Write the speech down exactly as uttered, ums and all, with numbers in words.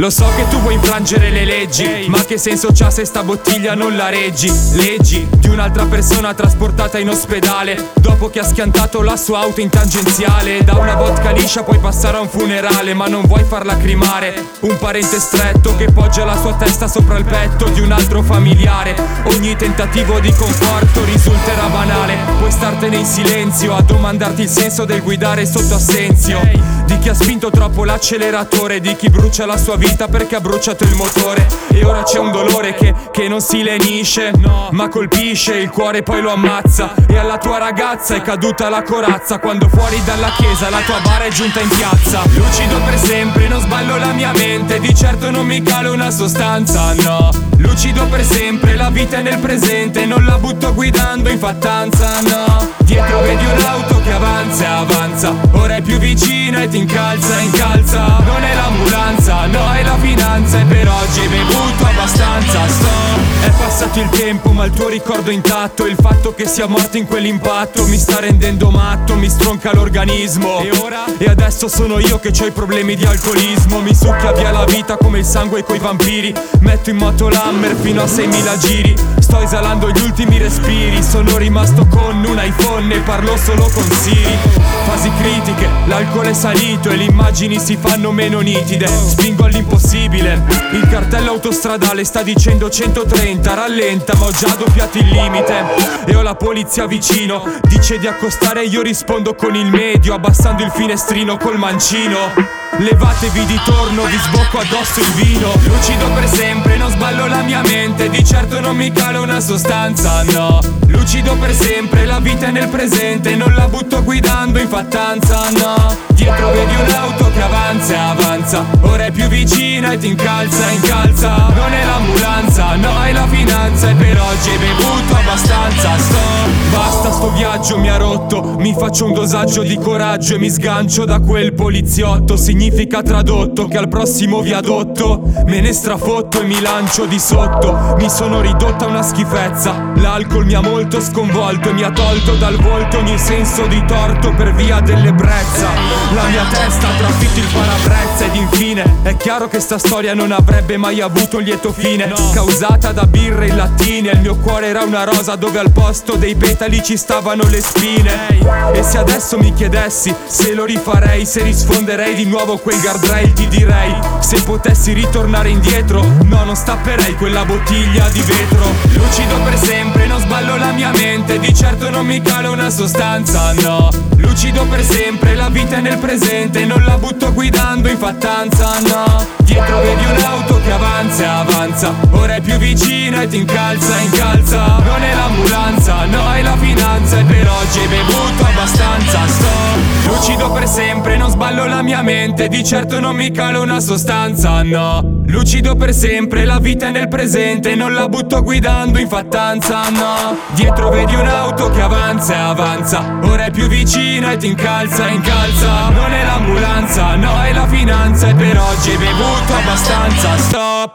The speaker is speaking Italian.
Lo so che tu vuoi infrangere le leggi, ma che senso c'ha se sta bottiglia non la reggi? Leggi di un'altra persona trasportata in ospedale dopo che ha schiantato la sua auto in tangenziale. Da una vodka liscia puoi passare a un funerale, ma non vuoi far lacrimare un parente stretto che poggia la sua testa sopra il petto di un altro familiare. Ogni tentativo di conforto risulterà banale, puoi startene in silenzio a domandarti il senso del guidare sotto assenzio, di chi ha spinto troppo l'acceleratore, di chi brucia la sua vita vita perché ha bruciato il motore. E ora c'è un dolore che, che non si lenisce, no, ma colpisce il cuore poi lo ammazza. E alla tua ragazza è caduta la corazza quando fuori dalla chiesa la tua bara è giunta in piazza. Lucido per sempre, non sballo la mia mente, di certo non mi calo una sostanza, no. Lucido per sempre, la vita è nel presente, non la butto guidando in fattanza, no. Dietro vedi un'auto che avanza e avanza, ora è più vicina e ti incalza e incalza. Non è l'ambulanza, no, è la finanza, e per oggi hai bevuto abbastanza, sto. È passato il tempo ma il tuo ricordo è intatto, il fatto che sia morto in quell'impatto mi sta rendendo matto, mi stronca l'organismo. E ora? E adesso sono io che c'ho i problemi di alcolismo, mi succhia via la vita come il sangue coi vampiri. Metto in moto l'hammer fino a seimila giri, sto esalando gli ultimi respiri. Sono rimasto con un iPhone e parlo solo con Siri. Fasi critiche, l'alcol è salito e le immagini si fanno meno nitide. Spingo all'impossibile, il cartello autostradale sta dicendo centotrenta, rallenta ma ho già doppiato il limite. E ho la polizia vicino, dice di accostare e io rispondo con il medio, abbassando il finestrino col mancino. Levatevi di torno, vi sbocco addosso il vino. Lucido per sempre, non sballo la mia mente, di certo non mi calo una sostanza, no. Lucido per sempre, la vita è nel presente, non la butto guidando in fattanza, no. Dietro vedi un'auto che avanza e avanza, ora è più vicina e ti incalza e incalza. Non è l'ambulanza, no, è la finanza, e per oggi hai bevuto abbastanza, sto. Basta sto viaggio, mi ha rotto, mi faccio un dosaggio di coraggio e mi sgancio da quel poliziotto. Significa tradotto che al prossimo viadotto me ne strafotto e mi lancio di sotto. Mi sono ridotta a una schifezza, l'alcol mi ha molto sconvolto e mi ha tolto dal volto ogni senso di torto per via dell'ebbrezza. La mia testa ha trafitto il parabrezza ed infine è chiaro che sta storia non avrebbe mai avuto un lieto fine, no. Causata da birre e lattine, il mio cuore era una rosa dove al posto dei petali lì ci stavano le spine. E se adesso mi chiedessi se lo rifarei, se risponderei di nuovo quei guardrail, ti direi se potessi ritornare indietro, no, non stapperei quella bottiglia di vetro. Lucido per sempre, non sballo la mia mente, di certo non mi calo una sostanza, no. Lucido per sempre, la vita è nel presente, non la butto guidando in fattanza, no. Dietro vedi un'auto che avanza e avanza, ora è più vicina e ti incalza e incalza. Non è l'ambulanza, no, è la finanza, e per oggi hai bevuto abbastanza, sto. Lucido per sempre, non sballo la mia mente, di certo non mi calo una sostanza, no. Lucido per sempre, la vita è nel presente, non la butto guidando in fattanza, no. Dietro vedi un'auto che avanza e avanza, ora è più vicina e ti incalza e incalza. Non è l'ambulanza, no, è la finanza, e per oggi hai bevuto abbastanza, stop.